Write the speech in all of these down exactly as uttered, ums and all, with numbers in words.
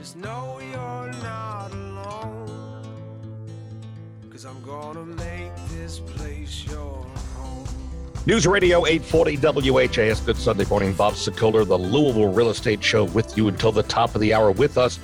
Just know you're not alone, 'cause I'm gonna make this place your home. News Radio eight forty W H A S. Good Sunday morning. Bob Sekulder, the Louisville Real Estate Show, with you until the top of the hour with us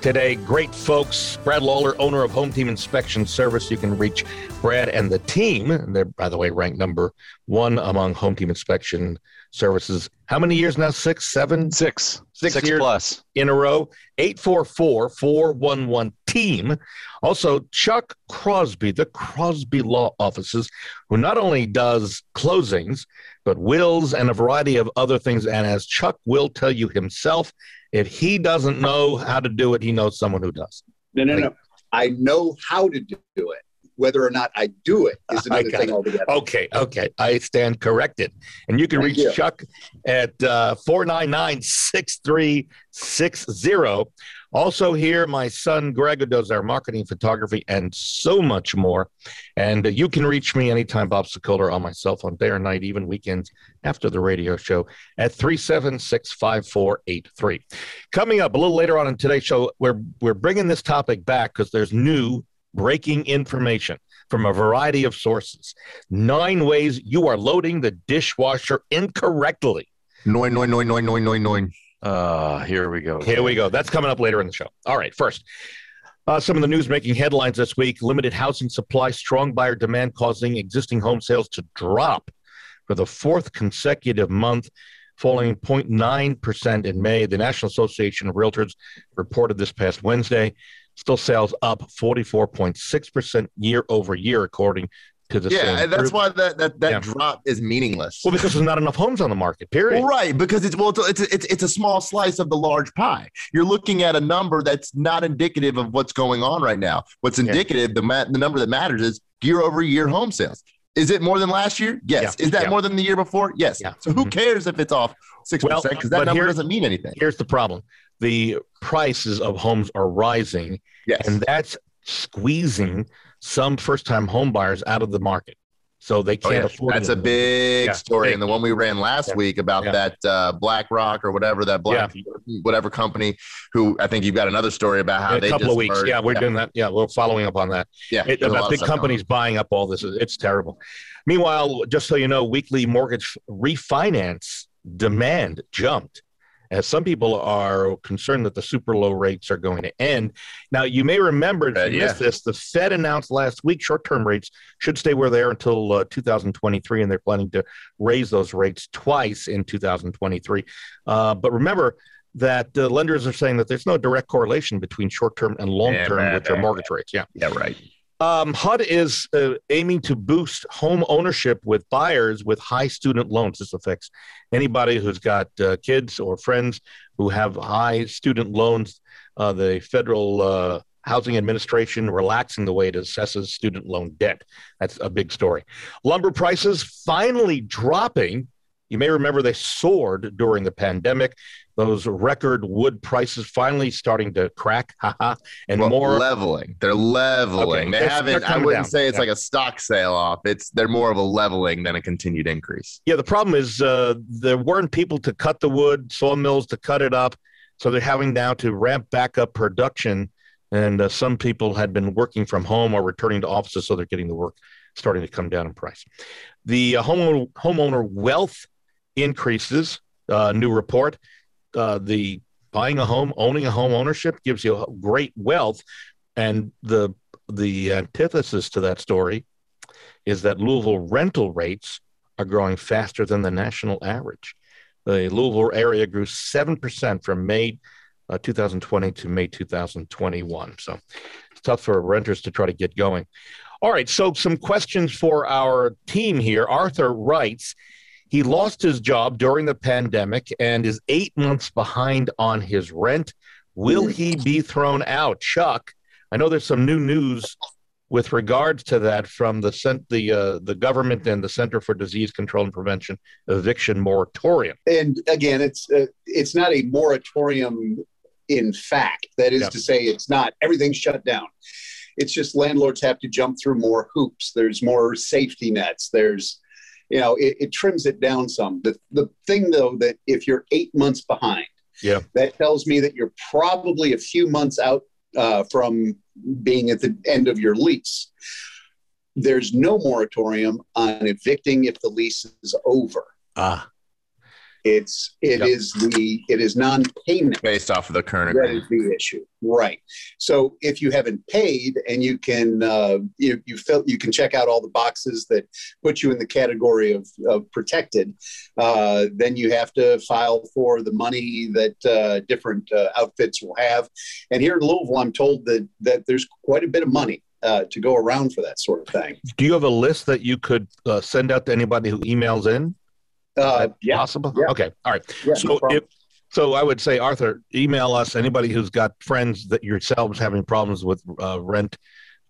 today. Great folks. Brad Lawler, owner of Home Team Inspection Service. You can reach Brad and the team. They're, by the way, ranked number one among Home Team Inspection Services. How many years now? Six, seven? Six. Six, Six years plus. In a row. eight four four, four one one, team. Also, Chuck Crosby, the Crosby Law Offices, who not only does closings, but wills and a variety of other things. And as Chuck will tell you himself, if he doesn't know how to do it, he knows someone who does. No, no, no. I know how to do it. Whether or not I do it is another thing it. altogether. Okay, okay. I stand corrected. And you can Thank reach you. Chuck at uh, four nine nine, six three six zero. Also here, my son, Greg, who does our marketing, photography, and so much more. And uh, you can reach me anytime, Bob Sekulder, on my cell phone, day or night, even weekends, after the radio show, at three seven six, five four eight three. Coming up a little later on in today's show, we're, we're bringing this topic back because there's new breaking information from a variety of sources. Nine ways you are loading the dishwasher incorrectly. Noin, noin, noin, noin, noin, noin, noin. Uh, here we go. Here we go. That's coming up later in the show. All right. First, uh, some of the news making headlines this week. Limited housing supply, strong buyer demand causing existing home sales to drop for the fourth consecutive month, falling zero point nine percent in May. The National Association of Realtors reported this past Wednesday. Still sales up forty-four point six percent year over year, according to the Yeah, and that's group. why that that, that yeah. drop is meaningless. Well, because there's not enough homes on the market, period. Well, right, because it's well, it's a, it's it's a small slice of the large pie. You're looking at a number that's not indicative of what's going on right now. What's indicative, yeah. the ma- the number that matters is year over year home sales. Is it more than last year? Yes. Yeah. Is that yeah. more than the year before? Yes. Yeah. So who mm-hmm. cares if it's off six percent? Well, because that number doesn't mean anything. Here's the problem. The prices of homes are rising, yes. and that's squeezing some first-time home buyers out of the market. So they can't oh, yeah. afford That's them. a big yeah. story. Big. And the one we ran last yeah. week about yeah. that uh, BlackRock or whatever, that Black, yeah. whatever company, who I think you've got another story about how In a they couple just of weeks. Merged. Yeah, we're yeah. doing that. Yeah, we're following up on that. Yeah, it, about big companies buying up all this. It's terrible. Meanwhile, just so you know, weekly mortgage refinance demand jumped, as some people are concerned that the super low rates are going to end. Now, you may remember, if you uh, missed yeah. this, the Fed announced last week short-term rates should stay where they are until uh, two thousand twenty-three, and they're planning to raise those rates twice in two thousand twenty-three. Uh, but remember that uh, lenders are saying that there's no direct correlation between short-term and long-term, yeah, which are mortgage yeah. rates. Yeah, yeah, right. Um, H U D is uh, aiming to boost home ownership with buyers with high student loans. This affects anybody who's got uh, kids or friends who have high student loans. Uh, the Federal uh, Housing Administration relaxing the way it assesses student loan debt. That's a big story. Lumber prices finally dropping. You may remember they soared during the pandemic. Those record wood prices finally starting to crack. Haha. And well, more leveling. They're leveling. Okay. They haven't, I wouldn't down. say it's yeah. like a stock sale off. It's they're more of a leveling than a continued increase. Yeah. The problem is uh, there weren't people to cut the wood, sawmills to cut it up. So they're having now to ramp back up production. And uh, some people had been working from home or returning to offices. So they're getting the work starting to come down in price. The uh, homeowner, homeowner wealth increases, uh, new report, uh, the buying a home, owning a home ownership gives you great wealth. And the the antithesis to that story is that Louisville rental rates are growing faster than the national average. The Louisville area grew seven percent from May uh, two thousand twenty to May two thousand twenty-one. So it's tough for renters to try to get going. All right, so some questions for our team here. Arthur writes, he lost his job during the pandemic and is eight months behind on his rent. Will he be thrown out? Chuck, I know there's some new news with regards to that from the the uh, the government and the Center for Disease Control and Prevention eviction moratorium. And again, it's uh, it's not a moratorium in fact. That is yeah. to say, it's not everything's shut down. It's just landlords have to jump through more hoops. There's more safety nets. There's You know, it, it trims it down some. The the thing, though, that if you're eight months behind, Yeah. That tells me that you're probably a few months out uh, from being at the end of your lease. There's no moratorium on evicting if the lease is over. Ah. It's it yep. is the it is non-payment based off of the current agreement. That is the issue, right? So if you haven't paid, and you can uh, you you fill, you can check out all the boxes that put you in the category of, of protected, uh, then you have to file for the money that uh, different uh, outfits will have. And here in Louisville, I'm told that that there's quite a bit of money uh, to go around for that sort of thing. Do you have a list that you could uh, send out to anybody who emails in? Uh, yeah, possible? Yeah. Okay. All right. Yeah, so no if, so I would say, Arthur, email us, anybody who's got friends that yourselves having problems with uh, rent.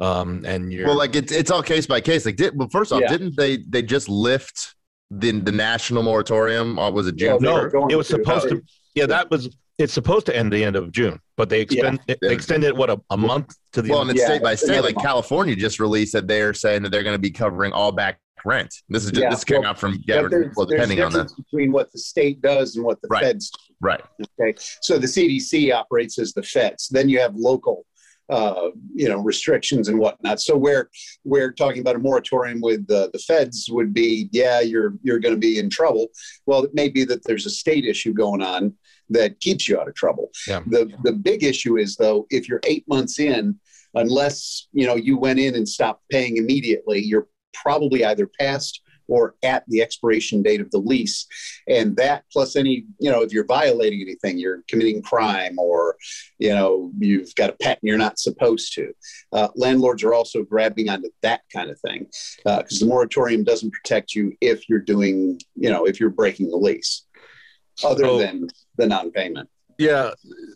Um, and you're, well, like it's, it's all case by case. Like, did, well, first off, yeah. didn't they, they just lift the, the national moratorium? Or was it June? Yeah, no, it was supposed to, to yeah, yeah, that was, it's supposed to end the end of June, but they, expend, yeah. they extended what a, a month to the, well, end. And it's yeah, state by state, like month. California just released that they're saying that they're going to be covering all back rent. This is just yeah, this is coming well, out from yeah. There's, well, depending there's on that between what the state does and what the right, feds do. Right. Okay. So the C D C operates as the feds. Then you have local, uh, you know, restrictions and whatnot. So where we're talking about a moratorium with uh, the feds would be, yeah, you're you're going to be in trouble. Well, it may be that there's a state issue going on that keeps you out of trouble. Yeah. The the big issue is though, if you're eight months in, unless you know you went in and stopped paying immediately, you're probably either past or at the expiration date of the lease. And that plus any, you know, if you're violating anything, you're committing crime or, you know, you've got a pet and you're not supposed to. Uh, landlords are also grabbing onto that kind of thing because uh, the moratorium doesn't protect you if you're doing, you know, if you're breaking the lease other so, than the non-payment. Yeah.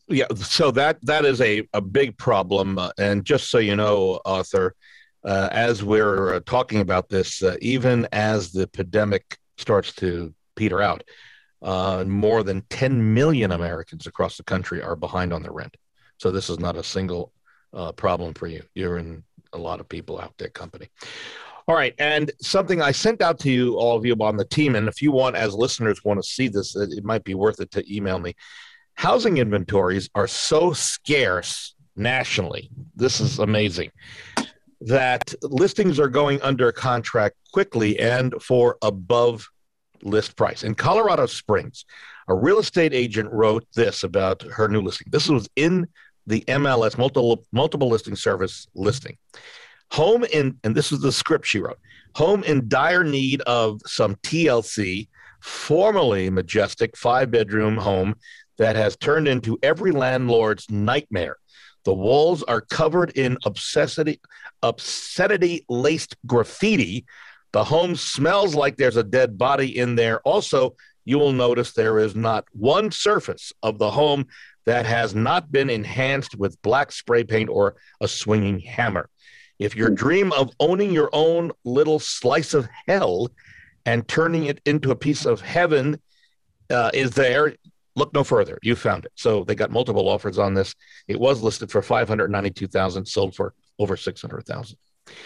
Yeah. So that that is a, a big problem. Uh, and just so you know, Arthur, Uh, as we're uh, talking about this, uh, even as the pandemic starts to peter out, uh, more than ten million Americans across the country are behind on their rent. So this is not a single uh, problem for you. You're in a lot of people out there company. All right. And something I sent out to you, all of you on the team, and if you want, as listeners want to see this, it, it might be worth it to email me. Housing inventories are so scarce nationally. This is amazing. That listings are going under contract quickly and for above list price. In Colorado Springs, a real estate agent wrote this about her new listing. This was in the M L S, multiple, multiple listing service listing. Home in, and this is the script she wrote, home in dire need of some T L C, formerly majestic five-bedroom home that has turned into every landlord's nightmare. The walls are covered in obscenity, obscenity-laced graffiti. The home smells like there's a dead body in there. Also, you will notice there is not one surface of the home that has not been enhanced with black spray paint or a swinging hammer. If your dream of owning your own little slice of hell and turning it into a piece of heaven uh, is there, look no further. You found it. So they got multiple offers on this. It was listed for five hundred ninety-two thousand dollars, sold for over six hundred thousand dollars.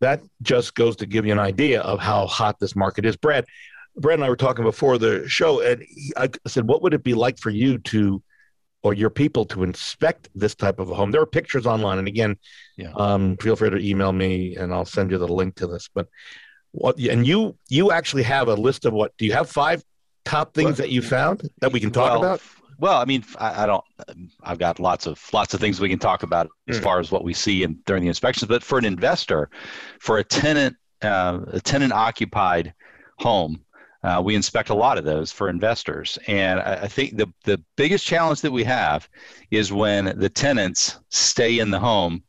That just goes to give you an idea of how hot this market is. Brad, Brad and I were talking before the show, and he, I said, what would it be like for you to, or your people to inspect this type of a home? There are pictures online. And again, yeah. um, feel free to email me and I'll send you the link to this. But what, and you, you actually have a list of what, do you have five top things well, that you found that we can talk well, about? Well, I mean, I, I don't, I've got lots of, lots of things we can talk about as mm. far as what we see in, during the inspections, but for an investor, for a tenant, uh, a tenant occupied home, uh, we inspect a lot of those for investors. And I, I think the, the biggest challenge that we have is when the tenants stay in the home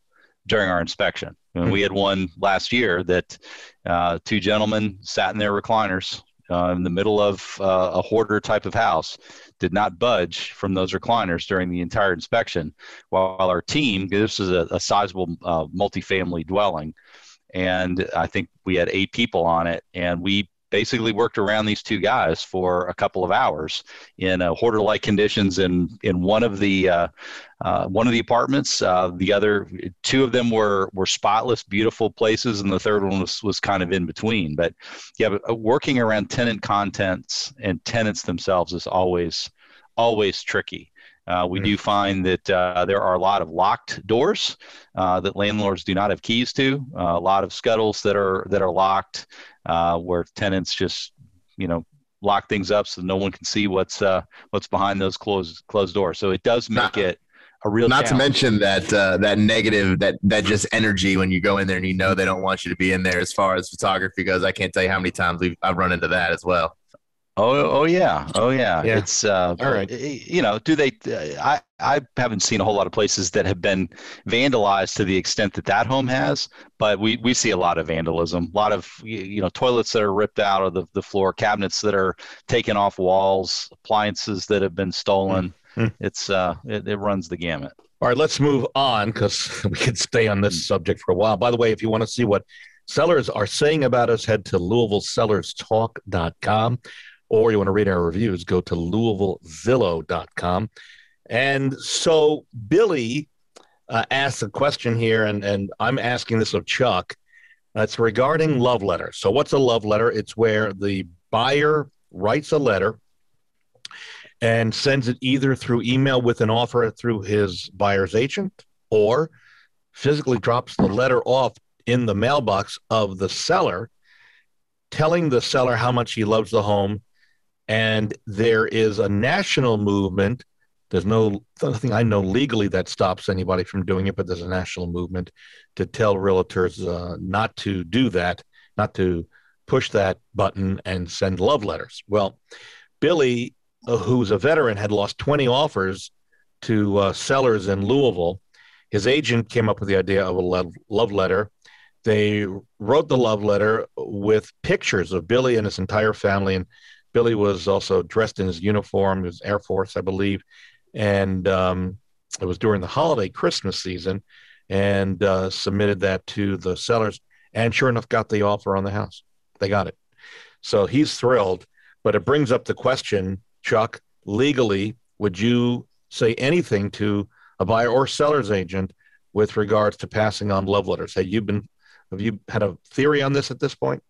during our inspection. And mm. we had one last year that uh, two gentlemen sat in their recliners Uh, in the middle of uh, a hoarder type of house, did not budge from those recliners during the entire inspection, while our team, this is a, a sizable uh, multifamily dwelling, and I think we had eight people on it, and we basically worked around these two guys for a couple of hours in uh, hoarder-like conditions in in one of the uh, uh, one of the apartments. Uh, the other two of them were were spotless, beautiful places, and the third one was was kind of in between. But yeah, but working around tenant contents and tenants themselves is always always tricky. Uh, we mm-hmm. do find that uh, there are a lot of locked doors uh, that landlords do not have keys to, uh, a lot of scuttles that are that are locked, uh, where tenants just, you know, lock things up so no one can see what's uh, what's behind those closed closed doors. So it does make it a real challenge. Not to mention that uh, that negative, that that just energy when you go in there and you know they don't want you to be in there. As far as photography goes, I can't tell you how many times we've I've run into that as well. Oh, oh yeah. Oh yeah. yeah. It's, uh, all right. You know, do they, uh, I, I haven't seen a whole lot of places that have been vandalized to the extent that that home has, but we, we see a lot of vandalism, a lot of, you know, toilets that are ripped out of the, the floor, cabinets that are taken off walls, appliances that have been stolen. Mm-hmm. It's, uh, it, it runs the gamut. All right, let's move on because we could stay on this subject for a while. By the way, if you want to see what sellers are saying about us, head to Louisville Sellers Talk dot com. Or you want to read our reviews, go to Louisville Zillow dot com. And so Billy uh, asked a question here, and, and I'm asking this of Chuck. That's regarding love letters. So what's a love letter? It's where the buyer writes a letter and sends it either through email with an offer through his buyer's agent, or physically drops the letter off in the mailbox of the seller, telling the seller how much he loves the home. And there is a national movement. There's no nothing I know legally that stops anybody from doing it, but there's a national movement to tell realtors uh, not to do that, not to push that button and send love letters. Well, Billy, uh, who's a veteran, had lost twenty offers to uh, sellers in Louisville. His agent came up with the idea of a love, love letter. They wrote the love letter with pictures of Billy and his entire family, and Billy was also dressed in his uniform. He was Air Force, I believe. And um, it was during the holiday Christmas season, and uh, submitted that to the sellers. And sure enough, got the offer on the house. They got it. So he's thrilled. But it brings up the question, Chuck, legally, would you say anything to a buyer or seller's agent with regards to passing on love letters? Have you been, have you had a theory on this at this point?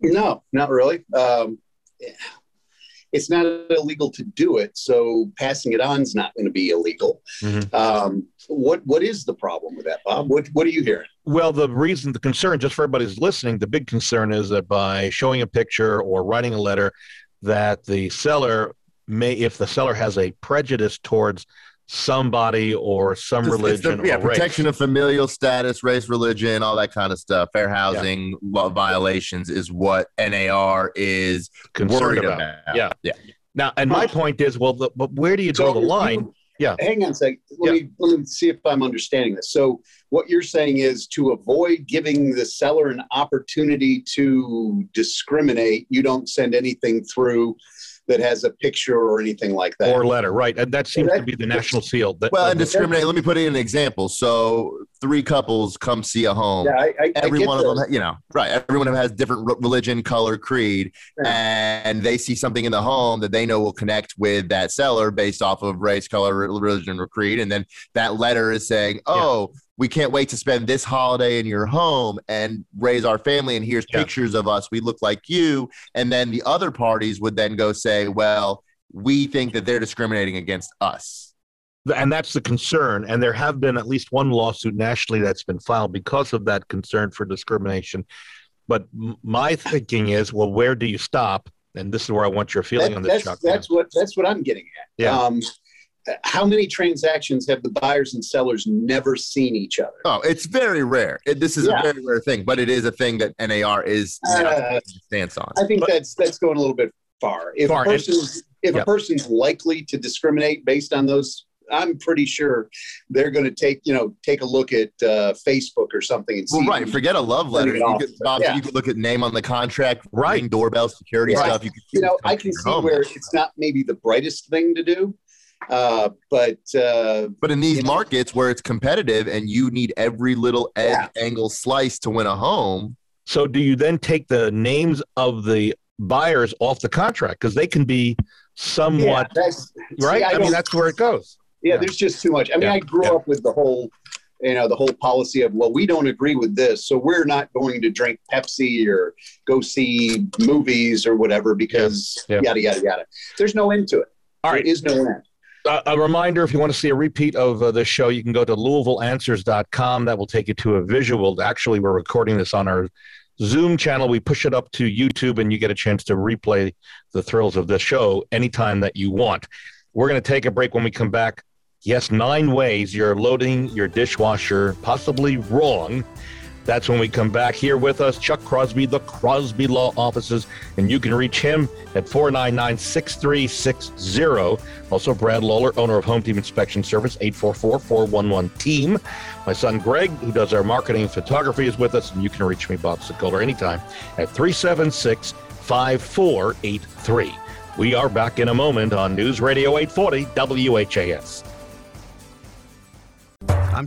No, not really. Um, yeah. It's not illegal to do it, so passing it on is not going to be illegal. Mm-hmm. Um, what what is the problem with that, Bob? What what are you hearing? Well, the reason, the concern, just for everybody's listening, the big concern is that by showing a picture or writing a letter, that the seller may, if the seller has a prejudice towards somebody or some it's, religion it's the, yeah, or protection race. Of familial status, race, religion, all that kind of stuff. Fair housing, yeah. law violations is what N A R is concerned worried about. about. Yeah. yeah. Now, and my point is, well, the, but where do you so draw the line? You, yeah. Hang on a second. Let, yeah. me, let me see if I'm understanding this. So what you're saying is, to avoid giving the seller an opportunity to discriminate, you don't send anything through that has a picture or anything like that. Or letter, right. And that seems that, to be the national seal. That, well, and discriminate. Let me put in an example. So three couples come see a home. Yeah, I, I, Every I one that. of them, you know, right. Every one of them has different religion, color, creed, right. and they see something in the home that they know will connect with that seller based off of race, color, religion, or creed. And then that letter is saying, oh, yeah. we can't wait to spend this holiday in your home and raise our family. And here's yeah. pictures of us. We look like you. And then the other parties would then go say, well, we think that they're discriminating against us. And that's the concern. And there have been at least one lawsuit nationally that's been filed because of that concern for discrimination. But my thinking is, well, where do you stop? And this is where I want your feeling that, on this, that's, Chuck. That's what, that's what I'm getting at. Yeah. Um, How many transactions have the buyers and sellers never seen each other? Oh, it's very rare. It, this is yeah. a very rare thing, but it is a thing that N A R is uh, stance on. I think but, that's that's going a little bit far. If far, a person's if yeah. a person's likely to discriminate based on those, I'm pretty sure they're going to take you know take a look at uh, Facebook or something. And see well, right. Forget a love letter. You could, Bob, yeah. you could look at name on the contract, right? Ring, doorbell, security right. stuff. You, could you know, I can see where now. It's not maybe the brightest thing to do. Uh, but uh, but in these markets know. where it's competitive and you need every little edge, yeah. angle, slice to win a home. So do you then take the names of the buyers off the contract? Because they can be somewhat, yeah, that's, right? See, I, I mean, that's where it goes. Yeah, yeah, there's just too much. I mean, yeah. I grew yeah. up with the whole, you know, the whole policy of, well, we don't agree with this, so we're not going to drink Pepsi or go see movies or whatever because yeah. Yeah. yada, yada, yada. There's no end to it. All right. There is no end. Uh, a reminder, if you want to see a repeat of uh, this show, you can go to Louisville Answers dot com. That will take you to a visual. Actually, we're recording this on our Zoom channel. We push it up to YouTube, and you get a chance to replay the thrills of this show anytime that you want. We're going to take a break. When we come back, yes, nine ways you're loading your dishwasher possibly wrong. That's when we come back. Here with us, Chuck Crosby, the Crosby Law Offices, and you can reach him at four nine nine, six three six zero. Also, Brad Lawler, owner of Home Team Inspection Service, eight four four, four one one, T E A M. My son, Greg, who does our marketing and photography, is with us, and you can reach me, Bob Sekulder, anytime at three seven six, five four eight three. We are back in a moment on News Radio eight forty W H A S. I'm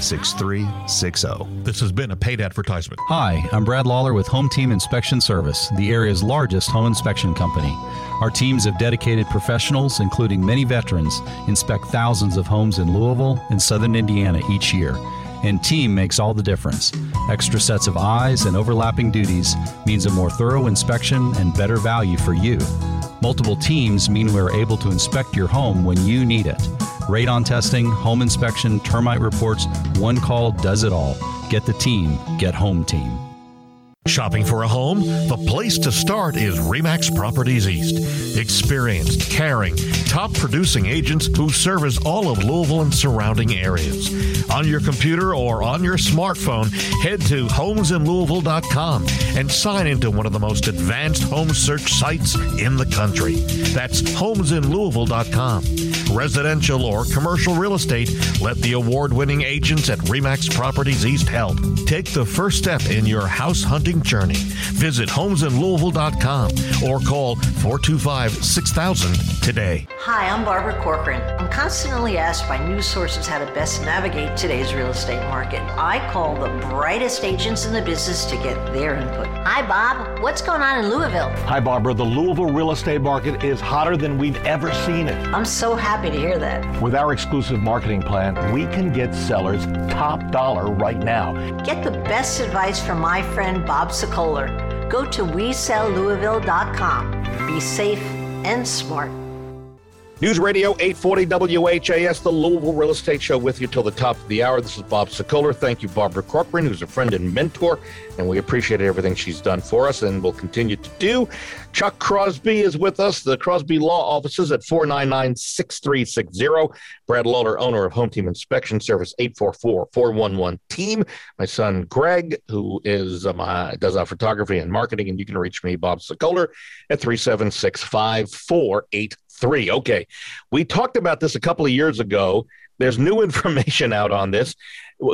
six three six zero. This has been a paid advertisement. Hi, I'm Brad Lawler with Home Team Inspection Service, the area's largest home inspection company. Our teams of dedicated professionals, including many veterans, inspect thousands of homes in Louisville and southern Indiana each year. And team makes all the difference. Extra sets of eyes and overlapping duties means a more thorough inspection and better value for you. Multiple teams mean we're able to inspect your home when you need it. Radon testing, home inspection, termite reports, one call does it all. Get the team, get Home Team. Shopping for a home? The place to start is RE/MAX Properties East. Experienced, caring, top-producing agents who service all of Louisville and surrounding areas. On your computer or on your smartphone, head to homes in louisville dot com and sign into one of the most advanced home search sites in the country. That's homes in louisville dot com. Residential or commercial real estate, let the award-winning agents at RE/MAX Properties East help. Take the first step in your house hunting journey. Visit homes in louisville dot com or call four two five, six thousand today. Hi, I'm Barbara Corcoran. I'm constantly asked by news sources how to best navigate today's real estate market. I call the brightest agents in the business to get their input. Hi, Bob. What's going on in Louisville? Hi, Barbara. The Louisville real estate market is hotter than we've ever seen it. I'm so happy to hear that. With our exclusive marketing plan, we can get sellers top dollar right now. Get the best advice from my friend, Bob Sekulder. Go to we sell Louisville dot com. Be safe and smart. News Radio eight forty W H A S, the Louisville Real Estate Show, with you till the top of the hour. This is Bob Sekulder. Thank you, Barbara Corcoran, who's a friend and mentor, and we appreciate everything she's done for us and will continue to do. Chuck Crosby is with us, the Crosby Law Offices at four nine nine, six three six zero. Brad Lawler, owner of Home Team Inspection Service, eight four four, four one one, T E A M. My son, Greg, who is um, uh, does our photography and marketing, and you can reach me, Bob Sekulder, at three seven six, five four eight three. Three. Okay. We talked about this a couple of years ago. There's new information out on this.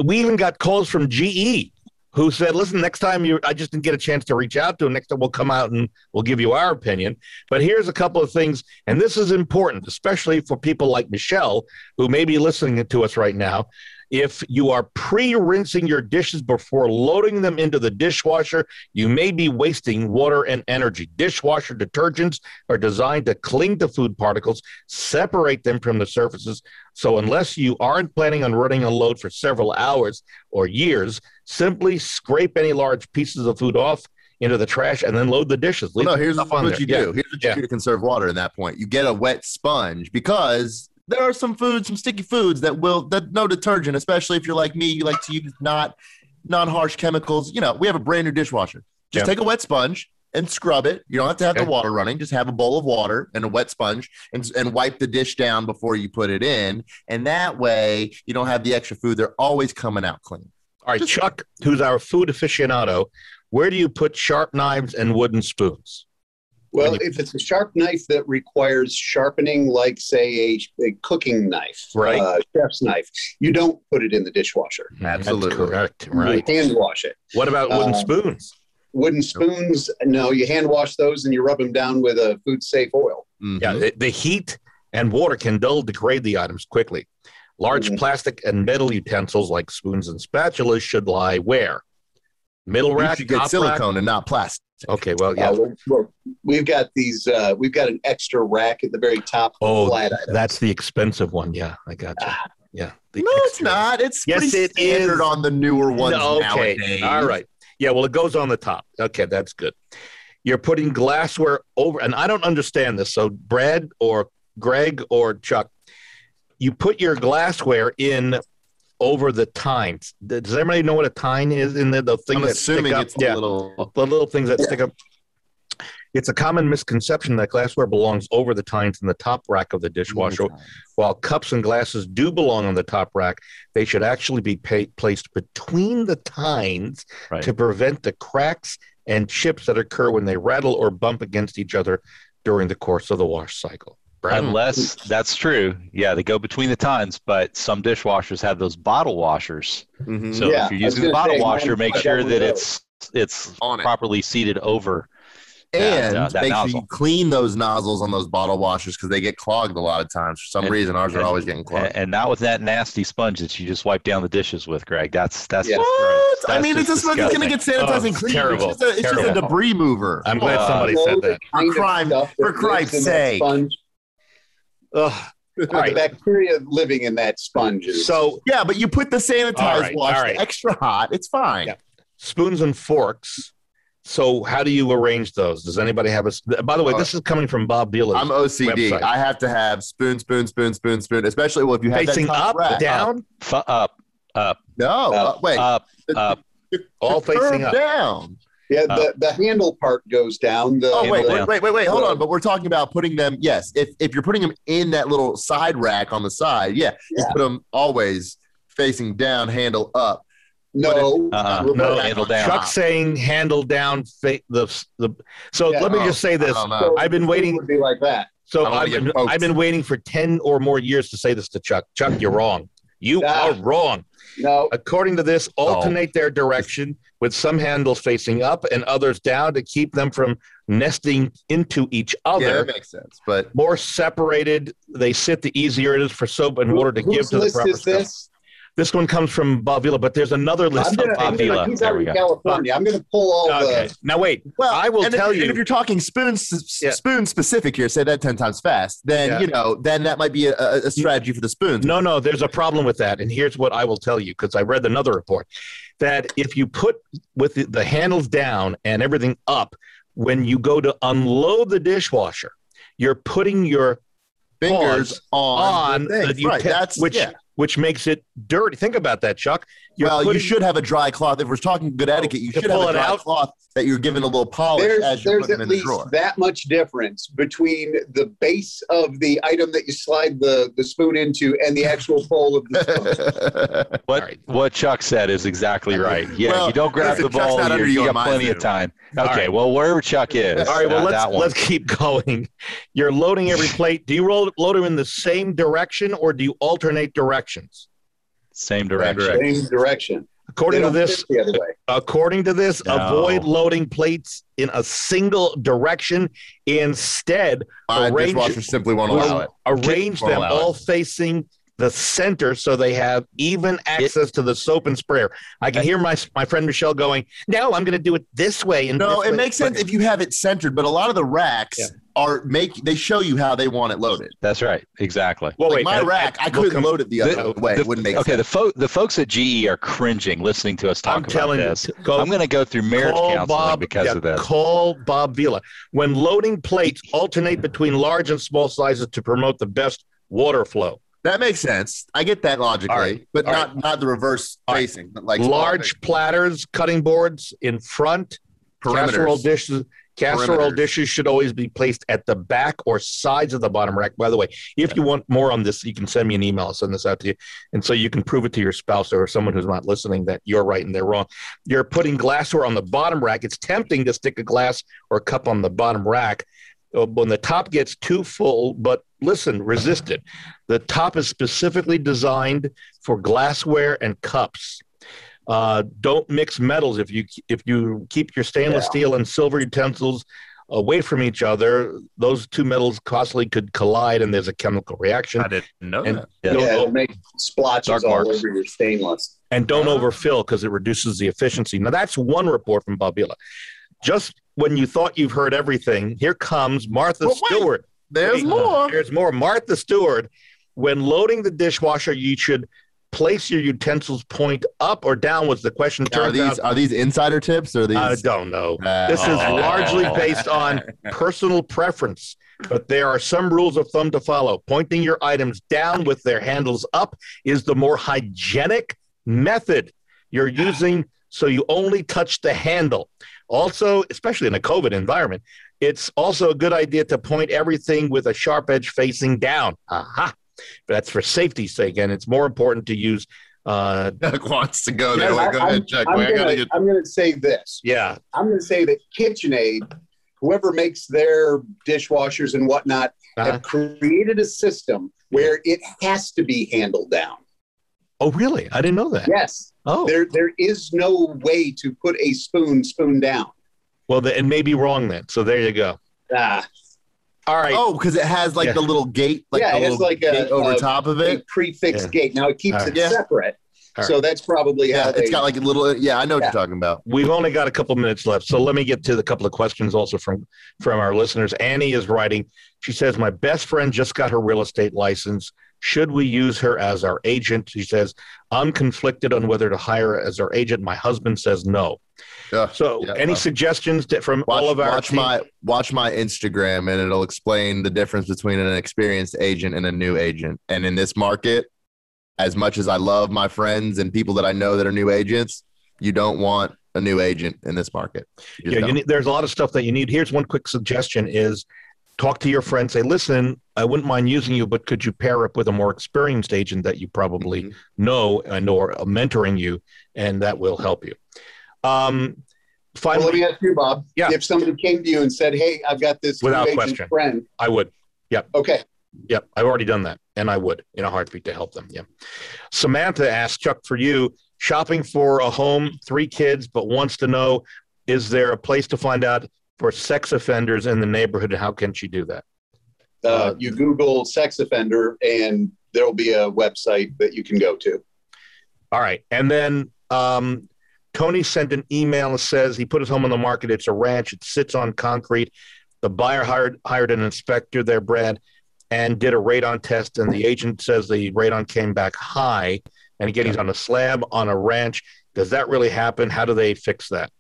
We even got calls from G E who said, listen, next time you, I just didn't get a chance to reach out to him. Next time we'll come out and we'll give you our opinion. But here's a couple of things. And this is important, especially for people like Michelle, who may be listening to us right now. If you are pre-rinsing your dishes before loading them into the dishwasher, you may be wasting water and energy. Dishwasher detergents are designed to cling to food particles, separate them from the surfaces. So unless you aren't planning on running a load for several hours or years, simply scrape any large pieces of food off into the trash and then load the dishes. Well, no, here's what there. you yeah. do. Here's what yeah. you do to conserve water at that point. You get a wet sponge, because there are some foods, some sticky foods that will, that no detergent, especially if you're like me, you like to use not non-harsh chemicals. You know, we have a brand new dishwasher. Just yeah. take a wet sponge and scrub it. You don't have to have okay. the water running. Just have a bowl of water and a wet sponge and, and wipe the dish down before you put it in. And that way you don't have the extra food. They're always coming out clean. All right, Just Chuck, who's our food aficionado, where do you put sharp knives and wooden spoons? Well, if it's a sharp knife that requires sharpening, like, say, a, a cooking knife, right. uh, chef's knife, you don't put it in the dishwasher. Absolutely. That's correct. Right. You hand wash it. What about wooden uh, spoons? Wooden spoons, no, you hand wash those and you rub them down with a food-safe oil. Mm-hmm. Yeah, the, the heat and water can dull degrade the items quickly. Large mm-hmm. plastic and metal utensils like spoons and spatulas should lie where? Middle rack, you should get silicone rack, and not plastic. Okay, well, yeah. Uh, we've got these, uh, we've got an extra rack at the very top. Oh, flat that's the expensive one. Yeah, I got you. Ah. Yeah. No, extra. It's not. It's yes, pretty it standard is. On the newer ones no, okay. nowadays. All right. Yeah, well, it goes on the top. Okay, that's good. You're putting glassware over, and I don't understand this. So Brad or Greg or Chuck, you put your glassware in over the tines. Does everybody know what a tine is? In the, the thing I'm that assuming up, it's yeah, the little the little things that yeah. stick up. It's a common misconception that glassware belongs over the tines in the top rack of the dishwasher. Mm-hmm. While cups and glasses do belong on the top rack, they should actually be pay- placed between the tines right. to prevent the cracks and chips that occur when they rattle or bump against each other during the course of the wash cycle. Brad? Unless that's true. Yeah, they go between the tines, but some dishwashers have those bottle washers. Mm-hmm. So yeah, if you're using the bottle say, washer, make sure that it's it's on properly it. Seated over. And uh, make nozzle. Sure you clean those nozzles on those bottle washers because they get clogged a lot of times. For some and, reason, ours and, are always getting clogged. And not with that nasty sponge that you just wipe down the dishes with, Greg. That's that's yeah. what? That's I mean, it's just going to get sanitized oh, and clean. Terrible. It's, just a, it's terrible. just a debris mover. I'm glad uh, somebody said that. For, crime, for Christ's sake. Ugh. With right. the bacteria living in that sponge. So yeah, but you put the sanitized all right, wash all right. extra hot. It's fine. Yeah. Spoons and forks. So how do you arrange those? Does anybody have a? By the way, this is coming from Bob Vila's I'm O C D. Website. I have to have spoon, spoon, spoon, spoon, spoon. Especially well, if you have facing that top up, rack. Down, up, up, up. No, up, uh, wait, up, up. The, the, all the facing up, down. Yeah, the, uh, the handle part goes down. The oh, wait, wait, wait, wait, wait. Hold on. But we're talking about putting them, yes, if if you're putting them in that little side rack on the side, yeah, yeah. just put them always facing down, handle up. No, it, uh-huh. no, handle down. Chuck's saying handle down. Fa- the, the, so yeah, let me just say this. So I've been waiting. It would be like that. So I've been, I've been waiting for ten or more years to say this to Chuck. Chuck, you're wrong. You nah. are wrong. No. According to this, alternate their direction with some handles facing up and others down to keep them from nesting into each other. Yeah, that makes sense. But more separated, they sit, the easier it is for soap and Who, water to give to the proper is this? This one comes from Bob Vila, but there's another list gonna, of Bob Vila. He's out in California. I'm going to pull all okay. the... Now, wait. Well, I will tell if, you... And if you're talking spoon, yeah. spoon specific here, say that ten times fast, then, yeah. you know, then that might be a, a strategy for the spoons. No, no, there's a problem with that. And here's what I will tell you, because I read another report, that if you put with the, the handles down and everything up, when you go to unload the dishwasher, you're putting your fingers on, on the the right. That's... Which, yeah. which makes it dirty. Think about that, Chuck. You're well, putting, you should have a dry cloth. If we're talking good etiquette, you should have a dry out. cloth that you're giving a little polish there's, as you're putting it in the drawer. There's at least that much difference between the base of the item that you slide the, the spoon into and the actual bowl of the spoon. what, right. what Chuck said is exactly right. Yeah, well, you don't grab the bowl. You got plenty view. of time. Okay, right. well, wherever Chuck is. All right, well, let's, let's keep going. You're loading every plate. Do you roll, load them in the same direction or do you alternate directions? Same direction. Same direction. According to this, according to this, no. avoid loading plates in a single direction. Instead, My arrange, dishwasher simply won't allow it. Arrange them all it. facing the center so they have even access it, to the soap and sprayer. I can hear my my friend Michelle going, no, I'm going to do it this way. And no, it way. makes sense but, if you have it centered, but a lot of the racks yeah. are make they show you how they want it loaded. That's right. Exactly. Well, like wait, my I, rack, I, I couldn't come, load it the other the, way. The, it wouldn't make okay, sense. Okay, the, fo- the folks at G E are cringing listening to us talk I'm about telling this. You, go, I'm going to go through marriage counseling Bob, because yeah, of this. Call Bob Vila. When loading plates, alternate between large and small sizes to promote the best water flow. That makes sense. I get that logically, right, but not, right. not the reverse facing. Right. But like large platters, cutting boards in front, casserole dishes. Casserole Perimeters. dishes should always be placed at the back or sides of the bottom rack. By the way, if yeah. you want more on this, you can send me an email. I'll send this out to you. And so you can prove it to your spouse or someone who's not listening that you're right and they're wrong. You're putting glassware on the bottom rack. It's tempting to stick a glass or cup on the bottom rack. When the top gets too full, but listen, resist it. The top is specifically designed for glassware and cups. Uh, don't mix metals if you if you keep your stainless yeah. steel and silver utensils away from each other, those two metals costly could collide, and there's a chemical reaction. I didn't know and that. Yeah, yeah it'll make splotches all over your stainless. And don't yeah. overfill, because it reduces the efficiency. Now, that's one report from Bob Vila. Just when you thought you've heard everything, here comes Martha well, Stewart. Wait, there's wait, more. There's more. Martha Stewart, when loading the dishwasher, you should place your utensils point up or down was the question. Are these out. are these insider tips or these? I don't know. Uh, this oh. is largely based on personal preference, but there are some rules of thumb to follow. Pointing your items down with their handles up is the more hygienic method you're using, so you only touch the handle. Also, especially in a COVID environment, it's also a good idea to point everything with a sharp edge facing down. Aha. But that's for safety's sake, and it's more important to use. Uh, Doug wants to go there. I, go I'm, ahead, Chuck. I'm going to say this. Yeah, I'm going to say that KitchenAid, whoever makes their dishwashers and whatnot, uh-huh. have created a system where it has to be handled down. Oh, really? I didn't know that. Yes. Oh, there there is no way to put a spoon spoon down. Well, the, it may be wrong then. So there you go. Ah. All right. Oh, because it has like yeah. the little gate, like yeah, it has like a, over a, top of it, a prefix yeah. gate. Now it keeps right. it yeah. separate, right. so that's probably yeah, how they, it's got like a little. Yeah, I know yeah. what you're talking about. We've only got a couple minutes left, so let me get to the couple of questions also from from our listeners. Annie is writing. She says, "My best friend just got her real estate license. Should we use her as our agent?" She says, "I'm conflicted on whether to hire as our agent. My husband says no." Uh, so yeah, any uh, suggestions to, from watch, all of our watch team? my watch my Instagram, and it'll explain the difference between an experienced agent and a new agent. And in this market, as much as I love my friends and people that I know that are new agents, you don't want a new agent in this market. You yeah, you need, there's a lot of stuff that you need. Here's one quick suggestion is, talk to your friend, say, listen, I wouldn't mind using you, but could you pair up with a more experienced agent that you probably mm-hmm. know and or mentoring you, and that will help you. Um, finally, well, let me ask you, Bob. Yeah. If somebody came to you and said, hey, I've got this without new agent question. friend. I would. Yep. Okay. Yep. I've already done that, and I would in a heartbeat to help them. Yeah. Samantha asked, Chuck, for you, shopping for a home, three kids, but wants to know, is there a place to find out for sex offenders in the neighborhood? How can she do that? Uh, uh, you Google sex offender, and there'll be a website that you can go to. All right. And then um, Tony sent an email that says he put his home on the market. It's a ranch. It sits on concrete. The buyer hired, hired an inspector there, Brad, and did a radon test, and the agent says the radon came back high. And again, he's on a slab on a ranch. Does that really happen? How do they fix that?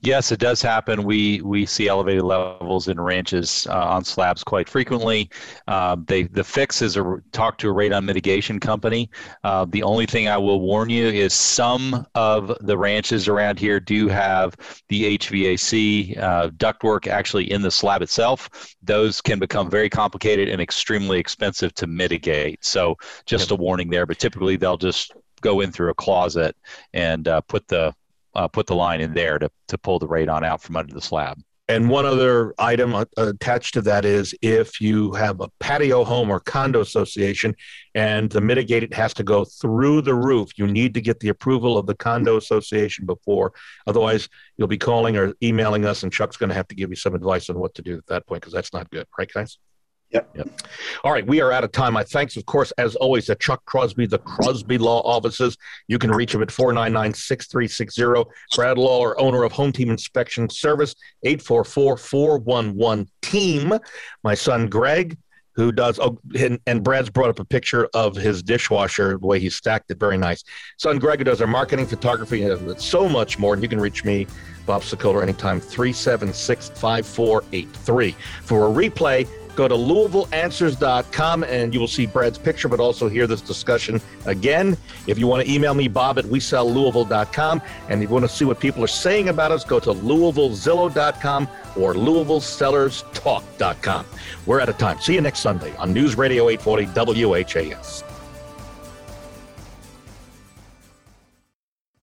Yes, it does happen. We we see elevated levels in ranches uh, on slabs quite frequently. Uh, they the fix is a, talk to a radon mitigation company. Uh, the only thing I will warn you is some of the ranches around here do have the H V A C uh, ductwork actually in the slab itself. Those can become very complicated and extremely expensive to mitigate. So just yep. a warning there, but typically they'll just go in through a closet and uh, put the uh, put the line in there to, to pull the radon out from under the slab. And one other item uh, attached to that is if you have a patio home or condo association and the mitigated has to go through the roof, you need to get the approval of the condo association before. Otherwise, you'll be calling or emailing us, and Chuck's going to have to give you some advice on what to do at that point, because that's not good. Right, guys? Yep. Yep. All right. We are out of time. My thanks, of course, as always, to Chuck Crosby, the Crosby Law Offices. You can reach him at four nine nine, six three six zero. Brad Lawler, owner of Home Team Inspection Service, eight four four, four one one, team. My son, Greg, who does, oh, and, and Brad's brought up a picture of his dishwasher, the way he stacked it. Very nice. Son, Greg, who does our marketing, photography, and so much more. And you can reach me, Bob Sekola, anytime, three seven six, five four eight three. For a replay, go to Louisville Answers dot com, and you will see Brad's picture, but also hear this discussion again. If you want to email me, Bob at We Sell Louisville dot com. And if you want to see what people are saying about us, go to Louisville Zillow dot com or Louisville Sellers Talk dot com. We're out of time. See you next Sunday on News Radio eight forty W H A S.